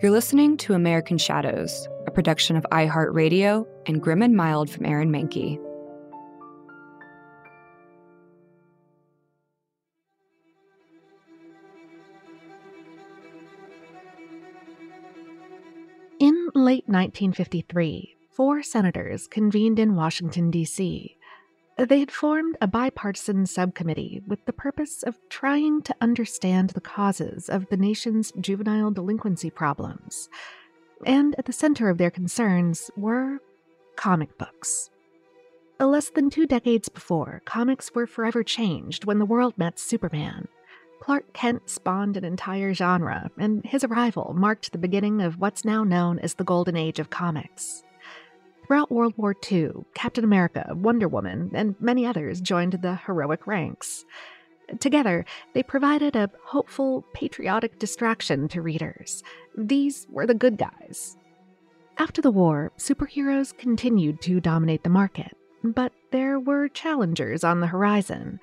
You're listening to American Shadows, a production of iHeartRadio and Grim and Mild from Aaron Mahnke. In late 1953, four senators convened in Washington, D.C. They had formed a bipartisan subcommittee with the purpose of trying to understand the causes of the nation's juvenile delinquency problems. And at the center of their concerns were comic books. Less than 2 decades before, comics were forever changed when the world met Superman. Clark Kent spawned an entire genre, and his arrival marked the beginning of what's now known as the Golden Age of Comics. Throughout World War II, Captain America, Wonder Woman, and many others joined the heroic ranks. Together, they provided a hopeful, patriotic distraction to readers. These were the good guys. After the war, superheroes continued to dominate the market, but there were challengers on the horizon.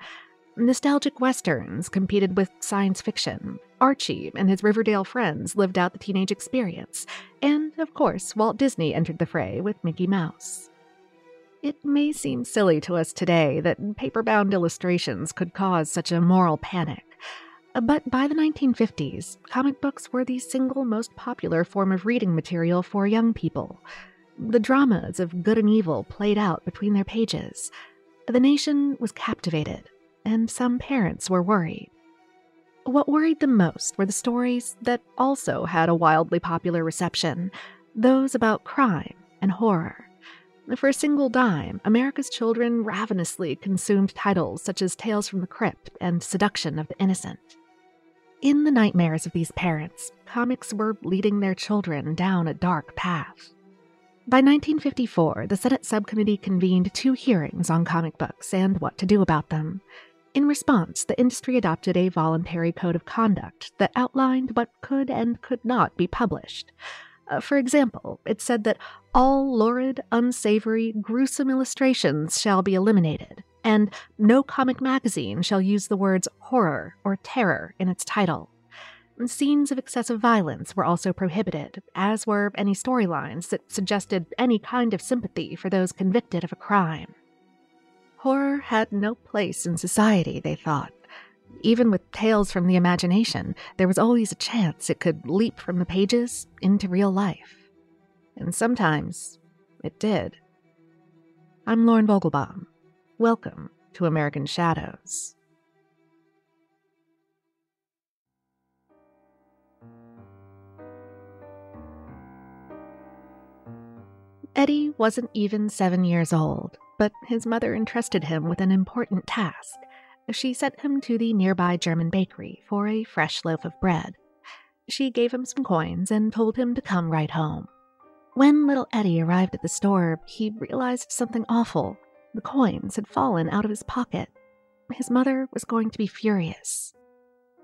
Nostalgic westerns competed with science fiction. Archie and his Riverdale friends lived out the teenage experience. And, of course, Walt Disney entered the fray with Mickey Mouse. It may seem silly to us today that paper-bound illustrations could cause such a moral panic. But by the 1950s, comic books were the single most popular form of reading material for young people. The dramas of good and evil played out between their pages. The nation was captivated, and some parents were worried. What worried them most were the stories that also had a wildly popular reception, those about crime and horror. For a single dime, America's children ravenously consumed titles such as Tales from the Crypt and Seduction of the Innocent. In the nightmares of these parents, comics were leading their children down a dark path. By 1954, the Senate subcommittee convened 2 hearings on comic books and what to do about them. In response, the industry adopted a voluntary code of conduct that outlined what could and could not be published. For example, it said that all lurid, unsavory, gruesome illustrations shall be eliminated, and no comic magazine shall use the words horror or terror in its title. Scenes of excessive violence were also prohibited, as were any storylines that suggested any kind of sympathy for those convicted of a crime. Horror had no place in society, they thought. Even with tales from the imagination, there was always a chance it could leap from the pages into real life. And sometimes, it did. I'm Lauren Vogelbaum. Welcome to American Shadows. Eddie wasn't even 7 years old, but his mother entrusted him with an important task. She sent him to the nearby German bakery for a fresh loaf of bread. She gave him some coins and told him to come right home. When little Eddie arrived at the store, he realized something awful. The coins had fallen out of his pocket. His mother was going to be furious.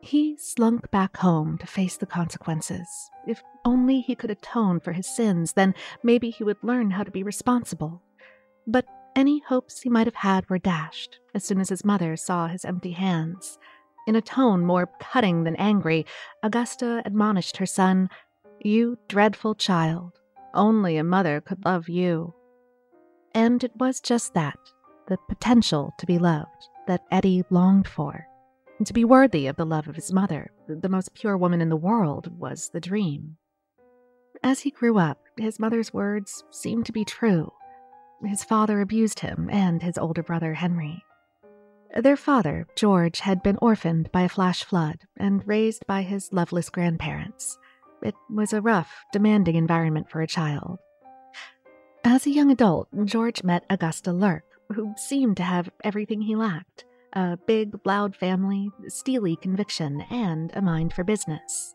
He slunk back home to face the consequences. If only he could atone for his sins, then maybe he would learn how to be responsible. But any hopes he might have had were dashed as soon as his mother saw his empty hands. In a tone more cutting than angry, Augusta admonished her son, "You dreadful child. Only a mother could love you." And it was just that, the potential to be loved, that Eddie longed for. To be worthy of the love of his mother, the most pure woman in the world, was the dream. As he grew up, his mother's words seemed to be true. His father abused him and his older brother, Henry. Their father, George, had been orphaned by a flash flood and raised by his loveless grandparents. It was a rough, demanding environment for a child. As a young adult, George met Augusta Lurk, who seemed to have everything he lacked: a big, loud family, steely conviction, and a mind for business.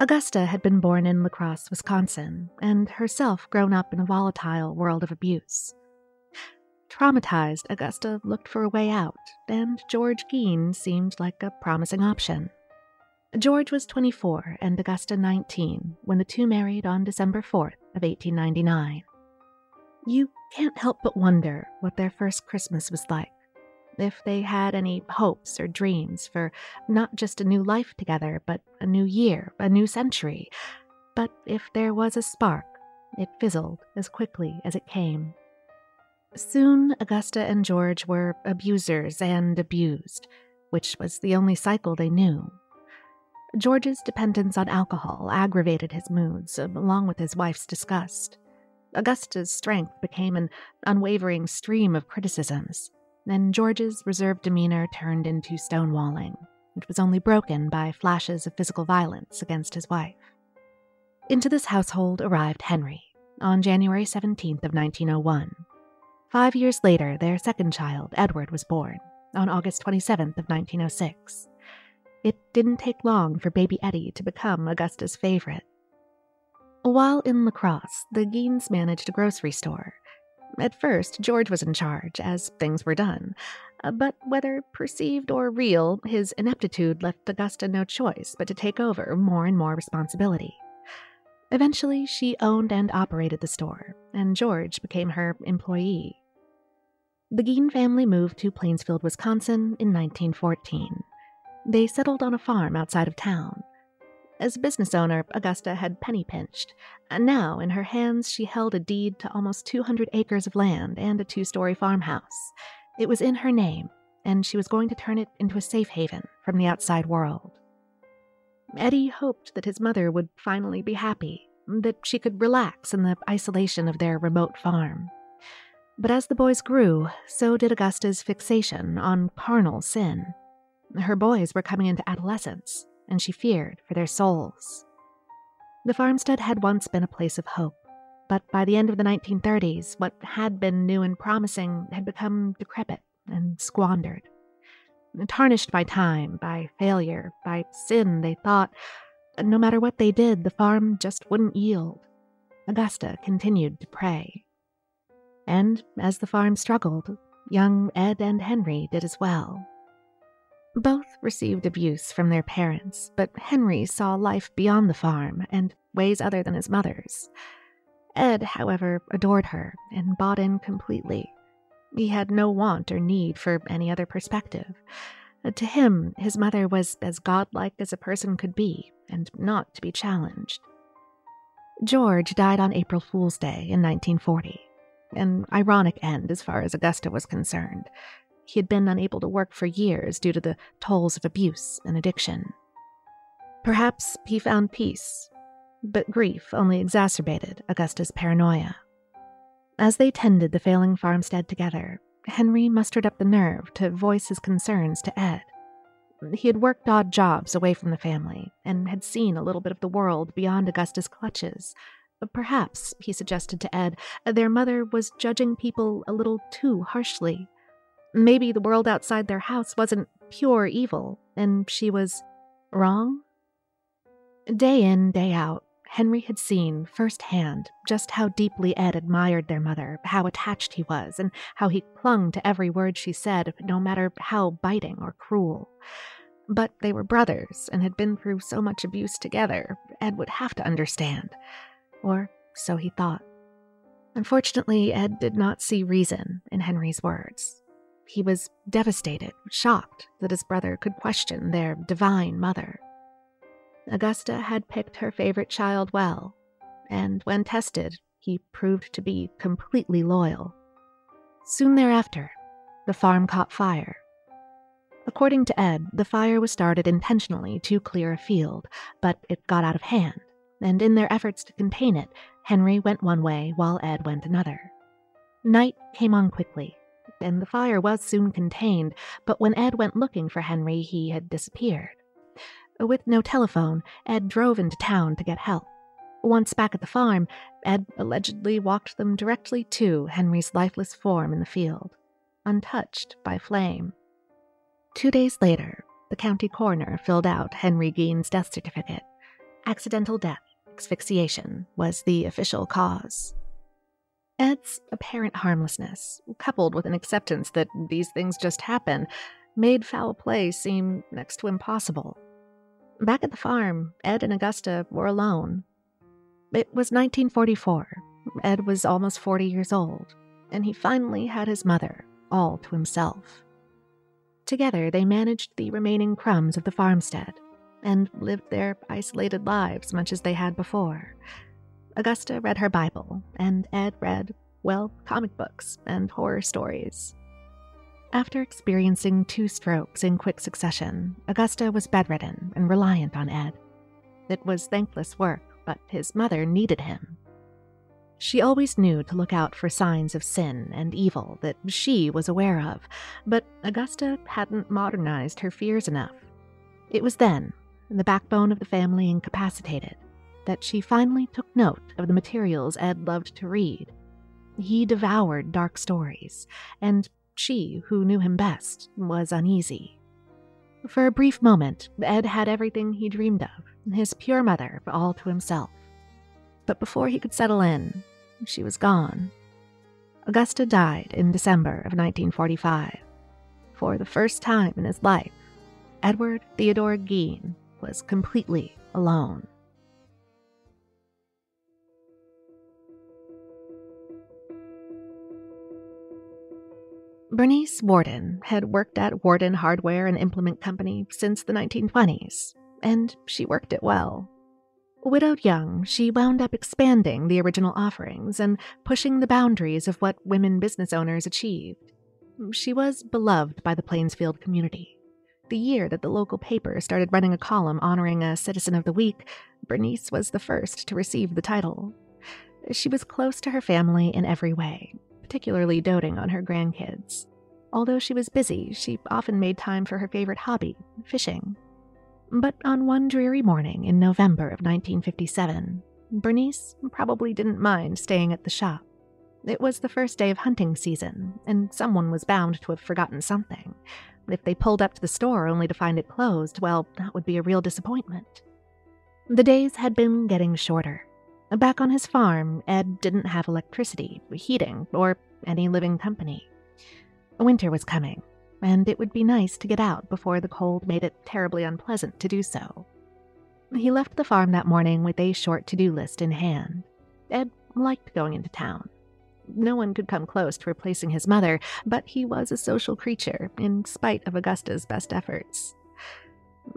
Augusta had been born in La Crosse, Wisconsin, and herself grown up in a volatile world of abuse. Traumatized, Augusta looked for a way out, and George Gein seemed like a promising option. George was 24 and Augusta 19 when the two married on December 4th of 1899. You can't help but wonder what their first Christmas was like, if they had any hopes or dreams for not just a new life together, but a new year, a new century. But if there was a spark, it fizzled as quickly as it came. Soon, Augusta and George were abusers and abused, which was the only cycle they knew. George's dependence on alcohol aggravated his moods, along with his wife's disgust. Augusta's strength became an unwavering stream of criticisms. Then George's reserved demeanor turned into stonewalling, which was only broken by flashes of physical violence against his wife. Into this household arrived Henry on January 17th of 1901. 5 years later, their second child, Edward, was born on August 27th of 1906. It didn't take long for baby Eddie to become Augusta's favorite. While in La Crosse, the Geins managed a grocery store. At first, George was in charge, as things were done. But whether perceived or real, his ineptitude left Augusta no choice but to take over more and more responsibility. Eventually, she owned and operated the store, and George became her employee. The Gein family moved to Plainfield, Wisconsin in 1914. They settled on a farm outside of town. As a business owner, Augusta had penny-pinched, and now in her hands she held a deed to almost 200 acres of land and a two-story farmhouse. It was in her name, and she was going to turn it into a safe haven from the outside world. Eddie hoped that his mother would finally be happy, that she could relax in the isolation of their remote farm. But as the boys grew, so did Augusta's fixation on carnal sin. Her boys were coming into adolescence, and she feared for their souls. The farmstead had once been a place of hope, but by the end of the 1930s, what had been new and promising had become decrepit and squandered. Tarnished by time, by failure, by sin, they thought. No matter what they did, the farm just wouldn't yield. Augusta continued to pray. And as the farm struggled, young Ed and Henry did as well. Both received abuse from their parents, but Henry saw life beyond the farm and ways other than his mother's. Ed, however, adored her and bought in completely. He had no want or need for any other perspective. To him, his mother was as godlike as a person could be, and not to be challenged. George died on April Fool's Day in 1940, an ironic end as far as Augusta was concerned. He had been unable to work for years due to the tolls of abuse and addiction. Perhaps he found peace, but grief only exacerbated Augusta's paranoia. As they tended the failing farmstead together, Henry mustered up the nerve to voice his concerns to Ed. He had worked odd jobs away from the family and had seen a little bit of the world beyond Augusta's clutches. Perhaps, he suggested to Ed, their mother was judging people a little too harshly. Maybe the world outside their house wasn't pure evil, and she was wrong? Day in, day out, Henry had seen firsthand just how deeply Ed admired their mother, how attached he was, and how he clung to every word she said, no matter how biting or cruel. But they were brothers and had been through so much abuse together, Ed would have to understand. Or so he thought. Unfortunately, Ed did not see reason in Henry's words. He was devastated, shocked that his brother could question their divine mother. Augusta had picked her favorite child well, and when tested, he proved to be completely loyal. Soon thereafter, the farm caught fire. According to Ed, the fire was started intentionally to clear a field, but it got out of hand, and in their efforts to contain it, Henry went one way while Ed went another. Night came on quickly, and the fire was soon contained, but when Ed went looking for Henry, he had disappeared. With no telephone, Ed drove into town to get help. Once back at the farm, Ed allegedly walked them directly to Henry's lifeless form in the field, untouched by flame. 2 days later, the county coroner filled out Henry Gein's death certificate. Accidental death, asphyxiation, was the official cause. Ed's apparent harmlessness, coupled with an acceptance that these things just happen, made foul play seem next to impossible. Back at the farm, Ed and Augusta were alone. It was 1944. Ed was almost 40 years old, and he finally had his mother all to himself. Together, they managed the remaining crumbs of the farmstead and lived their isolated lives much as they had before. Augusta read her Bible, and Ed read, well, comic books and horror stories. After experiencing 2 strokes in quick succession, Augusta was bedridden and reliant on Ed. It was thankless work, but his mother needed him. She always knew to look out for signs of sin and evil that she was aware of, but Augusta hadn't modernized her fears enough. It was then, the backbone of the family incapacitated, that she finally took note of the materials Ed loved to read. He devoured dark stories, and she, who knew him best, was uneasy. For a brief moment, Ed had everything he dreamed of, his pure mother all to himself. But before he could settle in, she was gone. Augusta died in December of 1945. For the first time in his life, Edward Theodore Gein was completely alone. Bernice Warden had worked at Warden Hardware and Implement Company since the 1920s, and she worked it well. Widowed young, she wound up expanding the original offerings and pushing the boundaries of what women business owners achieved. She was beloved by the Plainfield community. The year that the local paper started running a column honoring a Citizen of the Week, Bernice was the first to receive the title. She was close to her family in every way, particularly doting on her grandkids. Although she was busy, she often made time for her favorite hobby, fishing. But on one dreary morning in November of 1957, Bernice probably didn't mind staying at the shop. It was the first day of hunting season, and someone was bound to have forgotten something. If they pulled up to the store only to find it closed, well, that would be a real disappointment. The days had been getting shorter. Back on his farm, Ed didn't have electricity, heating, or any living company. Winter was coming, and it would be nice to get out before the cold made it terribly unpleasant to do so. He left the farm that morning with a short to-do list in hand. Ed liked going into town. No one could come close to replacing his mother, but he was a social creature, in spite of Augusta's best efforts.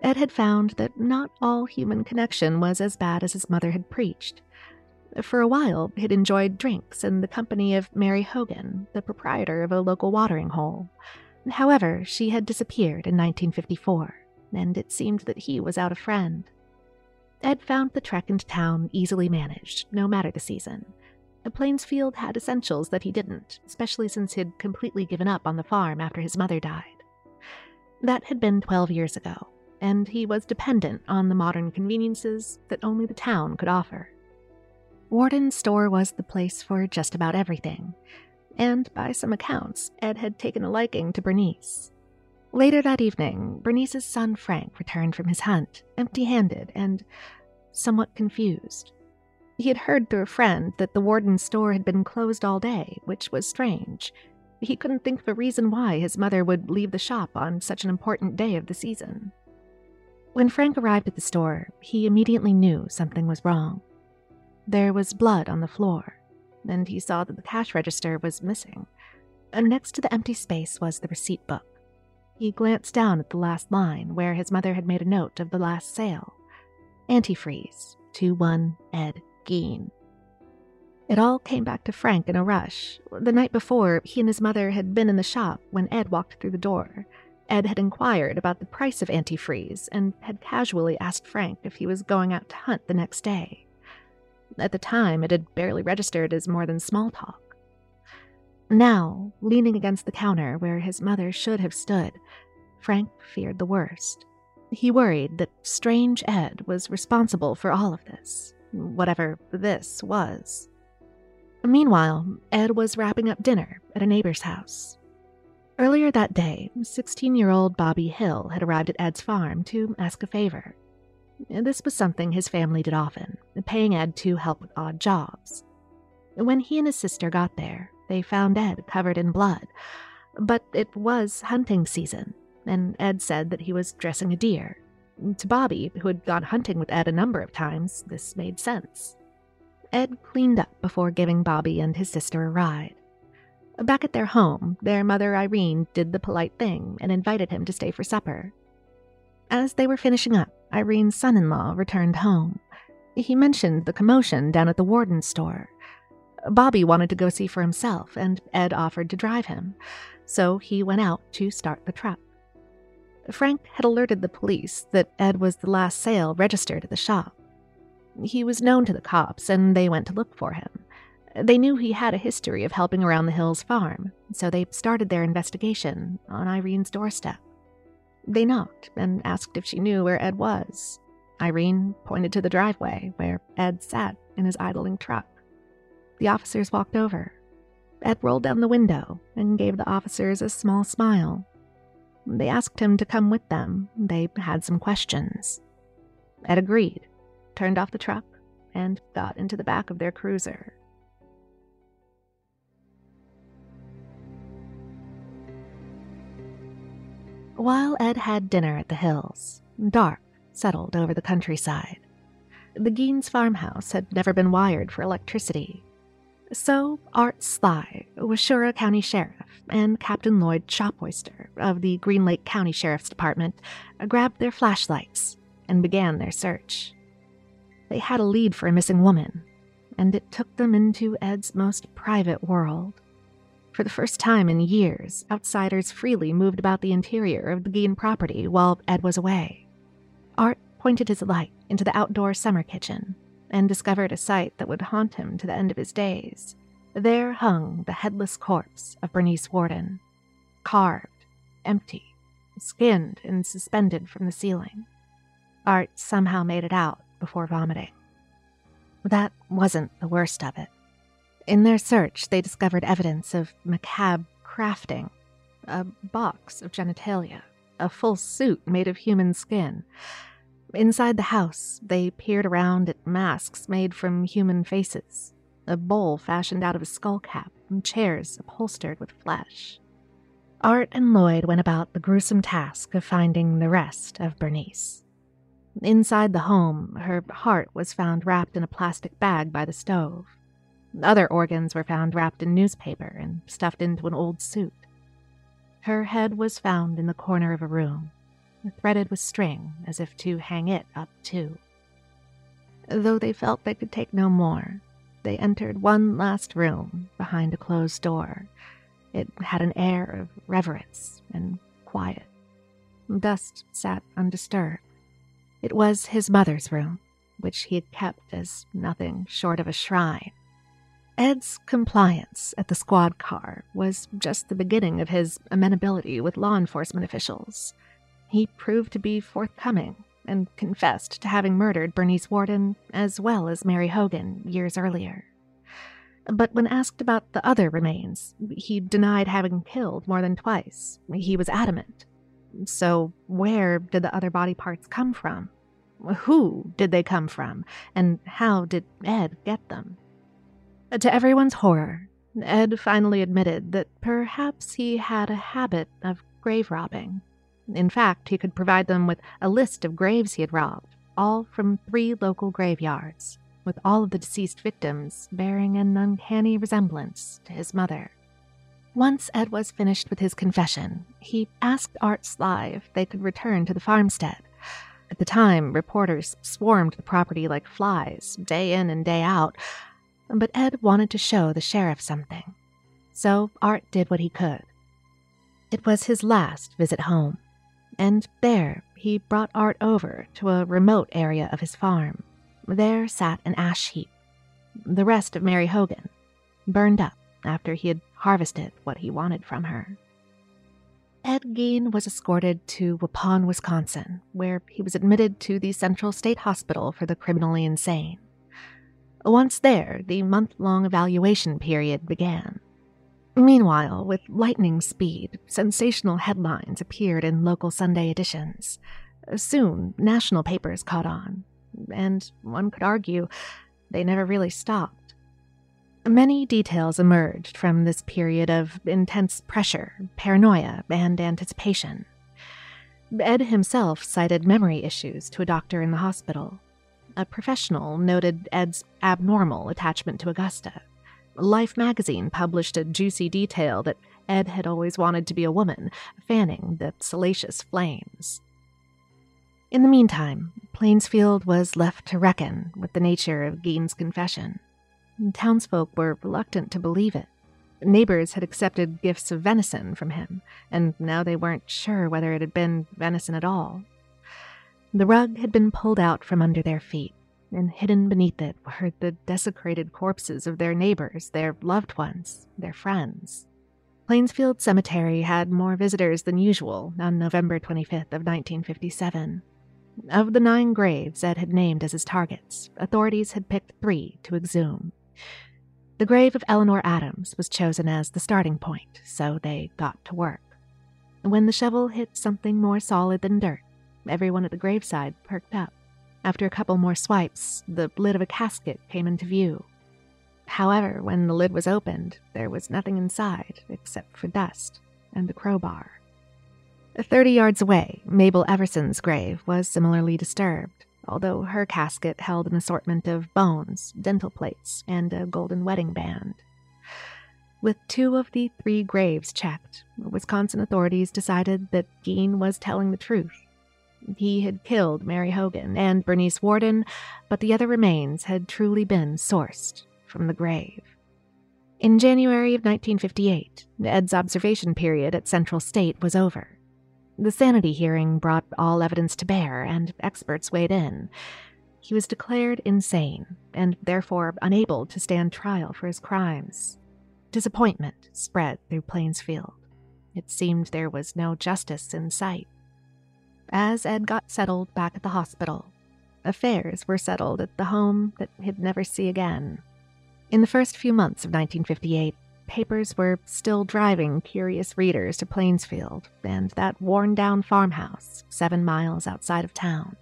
Ed had found that not all human connection was as bad as his mother had preached. For a while, he'd enjoyed drinks and the company of Mary Hogan, the proprietor of a local watering hole. However, she had disappeared in 1954, and it seemed that he was out a friend. Ed found the trek into town easily managed, no matter the season. Plainfield had essentials that he didn't, especially since he'd completely given up on the farm after his mother died. That had been 12 years ago, and he was dependent on the modern conveniences that only the town could offer. Warden's store was the place for just about everything, and by some accounts, Ed had taken a liking to Bernice. Later that evening, Bernice's son Frank returned from his hunt, empty-handed and somewhat confused. He had heard through a friend that the Warden's store had been closed all day, which was strange. He couldn't think of a reason why his mother would leave the shop on such an important day of the season. When Frank arrived at the store, he immediately knew something was wrong. There was blood on the floor, and he saw that the cash register was missing. Next to the empty space was the receipt book. He glanced down at the last line, where his mother had made a note of the last sale. Antifreeze, 21 Ed Gein. It all came back to Frank in a rush. The night before, he and his mother had been in the shop when Ed walked through the door. Ed had inquired about the price of antifreeze and had casually asked Frank if he was going out to hunt the next day. At the time, it had barely registered as more than small talk. Now, leaning against the counter where his mother should have stood, Frank feared the worst. He worried that strange Ed was responsible for all of this, whatever this was. Meanwhile, Ed was wrapping up dinner at a neighbor's house. Earlier that day, 16-year-old Bobby Hill had arrived at Ed's farm to ask a favor. This was something his family did often, paying Ed to help with odd jobs. When he and his sister got there, they found Ed covered in blood, but it was hunting season, and Ed said that he was dressing a deer. To Bobby, who had gone hunting with Ed a number of times, this made sense. Ed cleaned up before giving Bobby and his sister a ride. Back at their home, their mother Irene did the polite thing and invited him to stay for supper. As they were finishing up, Irene's son-in-law returned home. He mentioned the commotion down at the Warden store. Bobby wanted to go see for himself, and Ed offered to drive him, so he went out to start the truck. Frank had alerted the police that Ed was the last sale registered at the shop. He was known to the cops, and they went to look for him. They knew he had a history of helping around the Hills farm, so they started their investigation on Irene's doorstep. They knocked and asked if she knew where Ed was. Irene pointed to the driveway where Ed sat in his idling truck. The officers walked over. Ed rolled down the window and gave the officers a small smile. They asked him to come with them. They had some questions. Ed agreed, turned off the truck, and got into the back of their cruiser. While Ed had dinner at the Hills, dark settled over the countryside. The Gein's farmhouse had never been wired for electricity. So Art Sly, Washura County Sheriff, and Captain Lloyd Shophoister of the Green Lake County Sheriff's Department grabbed their flashlights and began their search. They had a lead for a missing woman, and it took them into Ed's most private world. For the first time in years, outsiders freely moved about the interior of the Gein property while Ed was away. Art pointed his light into the outdoor summer kitchen and discovered a sight that would haunt him to the end of his days. There hung the headless corpse of Bernice Warden, carved, empty, skinned, and suspended from the ceiling. Art somehow made it out before vomiting. That wasn't the worst of it. In their search, they discovered evidence of macabre crafting, a box of genitalia, a full suit made of human skin. Inside the house, they peered around at masks made from human faces, a bowl fashioned out of a skull cap, and chairs upholstered with flesh. Art and Lloyd went about the gruesome task of finding the rest of Bernice. Inside the home, her heart was found wrapped in a plastic bag by the stove. Other organs were found wrapped in newspaper and stuffed into an old suit. Her head was found in the corner of a room, threaded with string as if to hang it up too. Though they felt they could take no more, they entered one last room behind a closed door. It had an air of reverence and quiet. Dust sat undisturbed. It was his mother's room, which he had kept as nothing short of a shrine. Ed's compliance at the squad car was just the beginning of his amenability with law enforcement officials. He proved to be forthcoming and confessed to having murdered Bernice Warden as well as Mary Hogan years earlier. But when asked about the other remains, he denied having killed more than twice. He was adamant. So where did the other body parts come from? Who did they come from? And how did Ed get them? To everyone's horror, Ed finally admitted that perhaps he had a habit of grave robbing. In fact, he could provide them with a list of graves he had robbed, all from 3 local graveyards, with all of the deceased victims bearing an uncanny resemblance to his mother. Once Ed was finished with his confession, he asked Art Sly if they could return to the farmstead. At the time, reporters swarmed the property like flies, day in and day out, but Ed wanted to show the sheriff something. So Art did what he could. It was his last visit home, and there he brought Art over to a remote area of his farm. There sat an ash heap, the rest of Mary Hogan, burned up after he had harvested what he wanted from her. Ed Gein was escorted to Waupun, Wisconsin, where he was admitted to the Central State Hospital for the Criminally Insane. Once there, the month-long evaluation period began. Meanwhile, with lightning speed, sensational headlines appeared in local Sunday editions. Soon, national papers caught on, and one could argue they never really stopped. Many details emerged from this period of intense pressure, paranoia, and anticipation. Ed himself cited memory issues to a doctor in the hospital. A professional noted Ed's abnormal attachment to Augusta. Life magazine published a juicy detail that Ed had always wanted to be a woman, fanning the salacious flames. In the meantime, Plainfield was left to reckon with the nature of Gein's confession. Townsfolk were reluctant to believe it. Neighbors had accepted gifts of venison from him, and now they weren't sure whether it had been venison at all. The rug had been pulled out from under their feet, and hidden beneath it were the desecrated corpses of their neighbors, their loved ones, their friends. Plainfield Cemetery had more visitors than usual on November 25th of 1957. Of the 9 graves Ed had named as his targets, authorities had picked 3 to exhume. The grave of Eleanor Adams was chosen as the starting point, so they got to work. When the shovel hit something more solid than dirt, everyone at the graveside perked up. After a couple more swipes, the lid of a casket came into view. However, when the lid was opened, there was nothing inside except for dust and a crowbar. 30 yards away, Mabel Everson's grave was similarly disturbed, although her casket held an assortment of bones, dental plates, and a golden wedding band. With 2 of the 3 graves checked, Wisconsin authorities decided that Gein was telling the truth. He had killed Mary Hogan and Bernice Warden, but the other remains had truly been sourced from the grave. In January of 1958, Ed's observation period at Central State was over. The sanity hearing brought all evidence to bear, and experts weighed in. He was declared insane, and therefore unable to stand trial for his crimes. Disappointment spread through Plainfield. It seemed there was no justice in sight. As Ed got settled back at the hospital, affairs were settled at the home that he'd never see again. In the first few months of 1958, papers were still driving curious readers to Plainfield and that worn-down farmhouse 7 miles outside of town.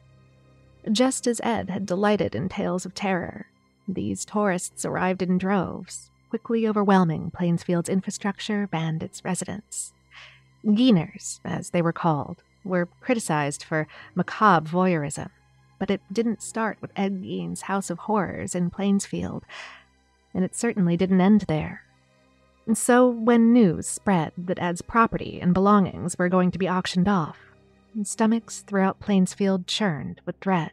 Just as Ed had delighted in tales of terror, these tourists arrived in droves, quickly overwhelming Plainfield's infrastructure and its residents. Geiners, as they were called, were criticized for macabre voyeurism, but it didn't start with Ed Gein's House of Horrors in Plainfield, and it certainly didn't end there. So when news spread that Ed's property and belongings were going to be auctioned off, stomachs throughout Plainfield churned with dread.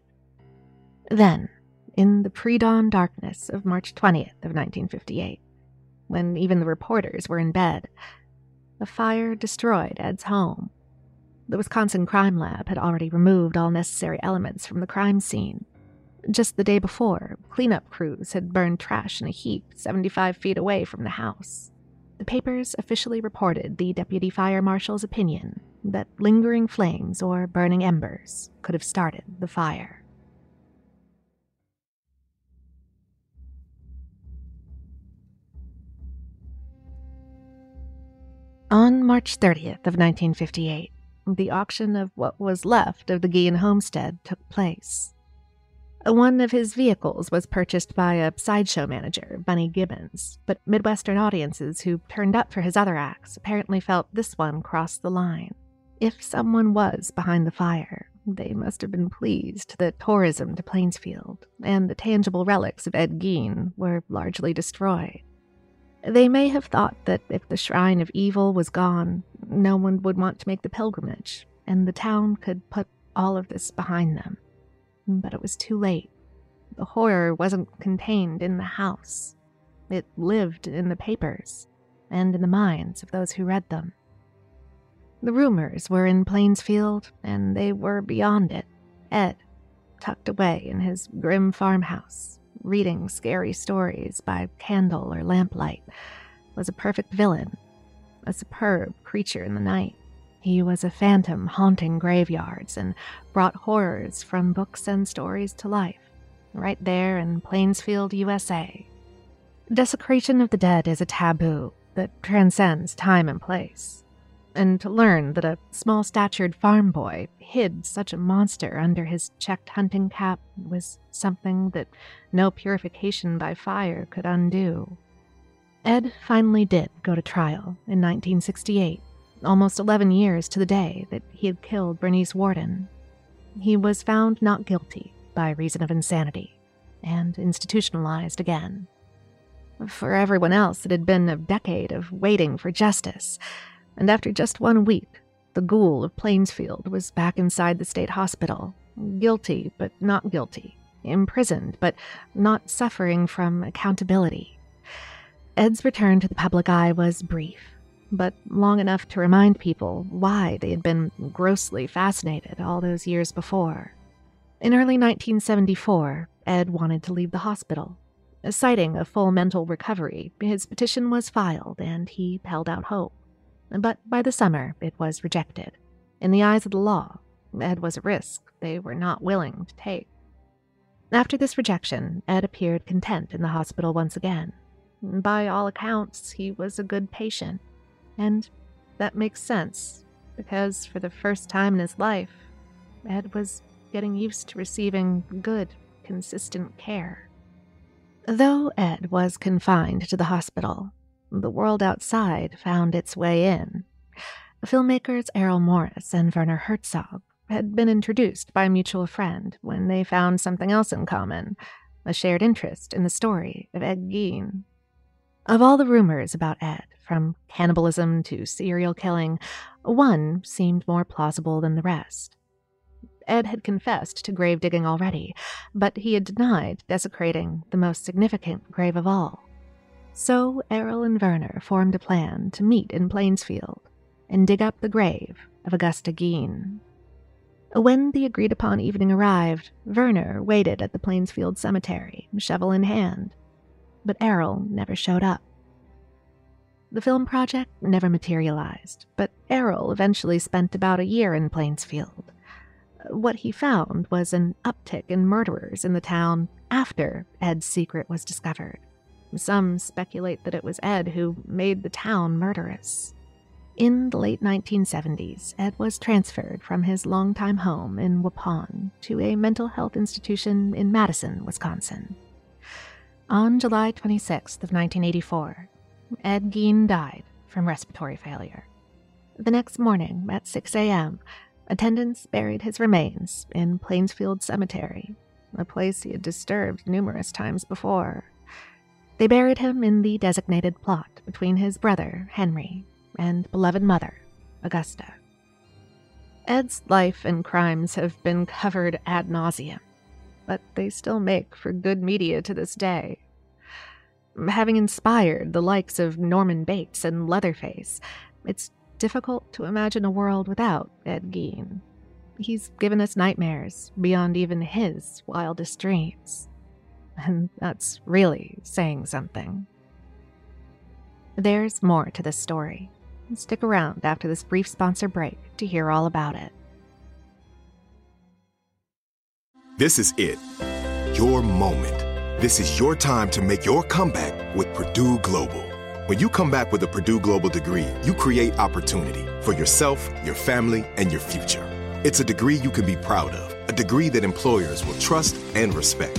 Then, in the pre-dawn darkness of March 20th of 1958, when even the reporters were in bed, a fire destroyed Ed's home. The Wisconsin Crime Lab had already removed all necessary elements from the crime scene. Just the day before, cleanup crews had burned trash in a heap 75 feet away from the house. The papers officially reported the deputy fire marshal's opinion that lingering flames or burning embers could have started the fire. On March 30th of 1958, the auction of what was left of the Gein homestead took place. One of his vehicles was purchased by a sideshow manager, Bunny Gibbons, but Midwestern audiences who turned up for his other acts apparently felt this one crossed the line. if someone was behind the fire, they must have been pleased that tourism to Plainfield and the tangible relics of Ed Gein were largely destroyed. They may have thought that if the shrine of evil was gone, no one would want to make the pilgrimage, and the town could put all of this behind them. But it was too late. The horror wasn't contained in the house. It lived in the papers and in the minds of those who read them. The rumors were in Plainfield, and they were beyond it. Ed, tucked away in his grim farmhouse, reading scary stories by candle or lamplight, was a perfect villain, a superb creature in the night. He was a phantom haunting graveyards and brought horrors from books and stories to life, right there in Plainfield, USA. Desecration of the dead is a taboo that transcends time and place. And to learn that a small-statured farm boy hid such a monster under his checked hunting cap was something that no purification by fire could undo. Ed finally did go to trial in 1968, almost 11 years to the day that he had killed Bernice Warden. He was found not guilty by reason of insanity and institutionalized again. For everyone else, it had been a decade of waiting for justice, and after just 1 week, the ghoul of Plainfield was back inside the state hospital, guilty but not guilty, imprisoned but not suffering from accountability. Ed's return to the public eye was brief, but long enough to remind people why they had been grossly fascinated all those years before. In early 1974, Ed wanted to leave the hospital. Citing a full mental recovery, his petition was filed and he held out hope. But by the summer, it was rejected. In the eyes of the law, Ed was a risk they were not willing to take. After this rejection, Ed appeared content in the hospital once again. By all accounts, he was a good patient. And that makes sense, because for the first time in his life, Ed was getting used to receiving good, consistent care. Though Ed was confined to the hospital, the world outside found its way in. Filmmakers Errol Morris and Werner Herzog had been introduced by a mutual friend when they found something else in common, a shared interest in the story of Ed Gein. Of all the rumors about Ed, from cannibalism to serial killing, one seemed more plausible than the rest. Ed had confessed to grave digging already, but he had denied desecrating the most significant grave of all. So Errol and Werner formed a plan to meet in Plainfield and dig up the grave of Augusta Gein. When the agreed-upon evening arrived, Werner waited at the Plainfield Cemetery, shovel in hand, but Errol never showed up. The film project never materialized, but Errol eventually spent about a year in Plainfield. What he found was an uptick in murderers in the town after Ed's secret was discovered. Some speculate that it was Ed who made the town murderous. In the late 1970s, Ed was transferred from his longtime home in Waupun to a mental health institution in Madison, Wisconsin. On July 26th of 1984, Ed Gein died from respiratory failure. The next morning at 6 a.m., attendants buried his remains in Plainfield Cemetery, a place he had disturbed numerous times before. They buried him in the designated plot between his brother, Henry, and beloved mother, Augusta. Ed's life and crimes have been covered ad nauseum, but they still make for good media to this day. Having inspired the likes of Norman Bates and Leatherface, it's difficult to imagine a world without Ed Gein. He's given us nightmares beyond even his wildest dreams. And that's really saying something. There's more to this story. Stick around after this brief sponsor break to hear all about it. This is it. Your moment. This is your time to make your comeback with Purdue Global. When you come back with a Purdue Global degree, you create opportunity for yourself, your family, and your future. It's a degree you can be proud of, a degree that employers will trust and respect.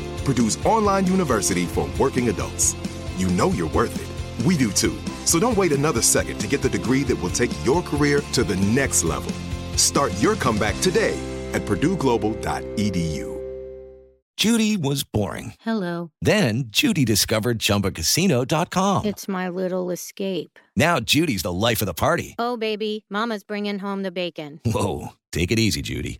Purdue's online university for working adults. You know you're worth it. We do too. So don't wait another second to get the degree that will take your career to the next level. Start your comeback today at PurdueGlobal.edu. Judy was boring. Hello. Then Judy discovered ChumbaCasino.com. It's my little escape. Now Judy's the life of the party. Oh, baby, mama's bringing home the bacon. Whoa, take it easy, Judy.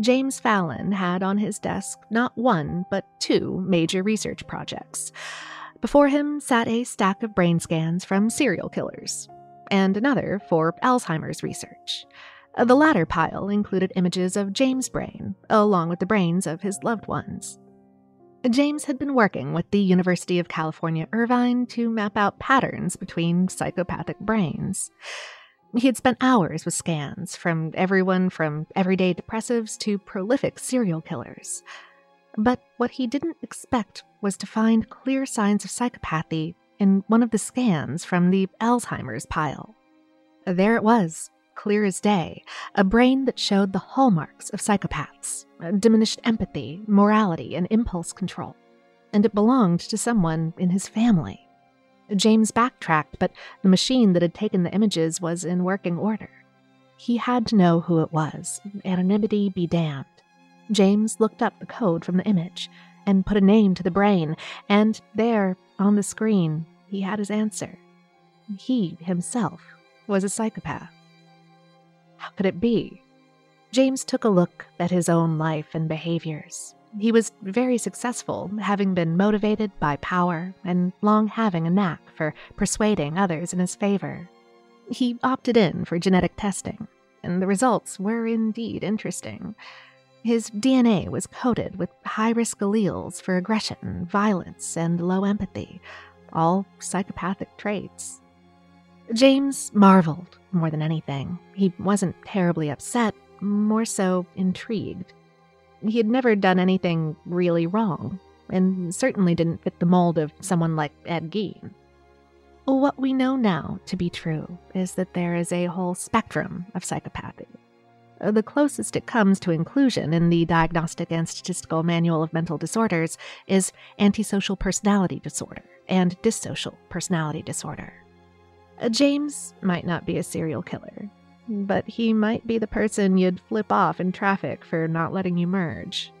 James Fallon had on his desk not one, but two major research projects. Before him sat a stack of brain scans from serial killers, and another for Alzheimer's research. The latter pile included images of James' brain, along with the brains of his loved ones. James had been working with the University of California, Irvine to map out patterns between psychopathic brains. He had spent hours with scans from everyone from everyday depressives to prolific serial killers. But what he didn't expect was to find clear signs of psychopathy in one of the scans from the Alzheimer's pile. There it was. Clear as day, a brain that showed the hallmarks of psychopaths, diminished empathy, morality, and impulse control, and it belonged to someone in his family. James backtracked, but the machine that had taken the images was in working order. He had to know who it was, anonymity be damned. James looked up the code from the image and put a name to the brain, and there, on the screen, he had his answer. He himself was a psychopath. How could it be? James took a look at his own life and behaviors. He was very successful, having been motivated by power and long having a knack for persuading others in his favor. He opted in for genetic testing, and the results were indeed interesting. His DNA was coded with high-risk alleles for aggression, violence, and low empathy, all psychopathic traits. James marveled more than anything. He wasn't terribly upset, more so intrigued. He had never done anything really wrong, and certainly didn't fit the mold of someone like Ed Gein. What we know now to be true is that there is a whole spectrum of psychopathy. The closest it comes to inclusion in the Diagnostic and Statistical Manual of Mental Disorders is antisocial personality disorder and dissocial personality disorder. James might not be a serial killer, but he might be the person you'd flip off in traffic for not letting you merge.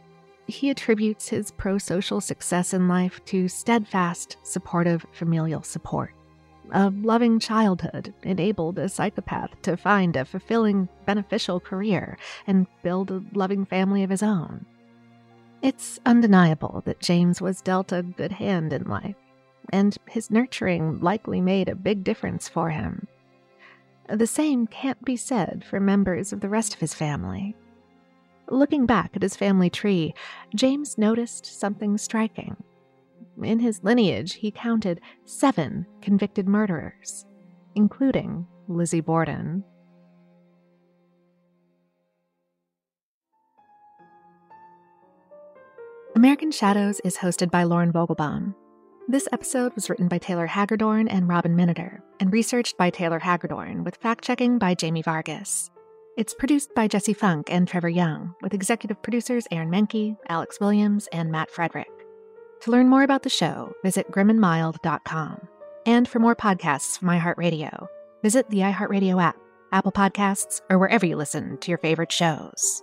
He attributes his pro-social success in life to steadfast, supportive familial support. A loving childhood enabled a psychopath to find a fulfilling, beneficial career and build a loving family of his own. It's undeniable that James was dealt a good hand in life, and his nurturing likely made a big difference for him. The same can't be said for members of the rest of his family. Looking back at his family tree, James noticed something striking. In his lineage, he counted 7 convicted murderers, including Lizzie Borden. American Shadows is hosted by Lauren Vogelbaum. This episode was written by Taylor Haggardorn and Robin Miniter, and researched by Taylor Haggardorn, with fact-checking by Jamie Vargas. It's produced by Jesse Funk and Trevor Young, with executive producers Aaron Mahnke, Alex Williams, and Matt Frederick. To learn more about the show, visit GrimandMild.com. And for more podcasts from iHeartRadio, visit the iHeartRadio app, Apple Podcasts, or wherever you listen to your favorite shows.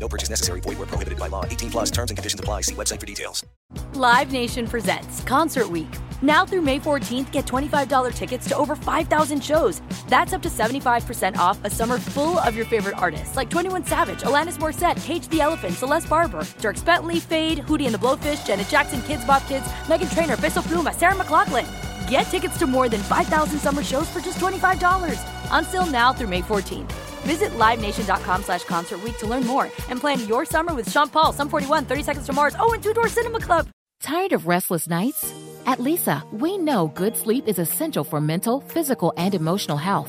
No purchase necessary. Void where prohibited by law. 18 plus terms and conditions apply. See website for details. Live Nation presents Concert Week. Now through May 14th, get $25 tickets to over 5,000 shows. That's up to 75% off a summer full of your favorite artists like 21 Savage, Alanis Morissette, Cage the Elephant, Celeste Barber, Dierks Bentley, Fade, Hootie and the Blowfish, Janet Jackson, Kidz Bop Kids, Meghan Trainor, Bissell Pluma, Sarah McLachlan. Get tickets to more than 5,000 summer shows for just $25. Until now through May 14th. Visit LiveNation.com/Concert Week to learn more and plan your summer with Sean Paul, Sum 41, 30 Seconds to Mars, and Two Door Cinema Club. Tired of restless nights? At Lisa, we know good sleep is essential for mental, physical, and emotional health.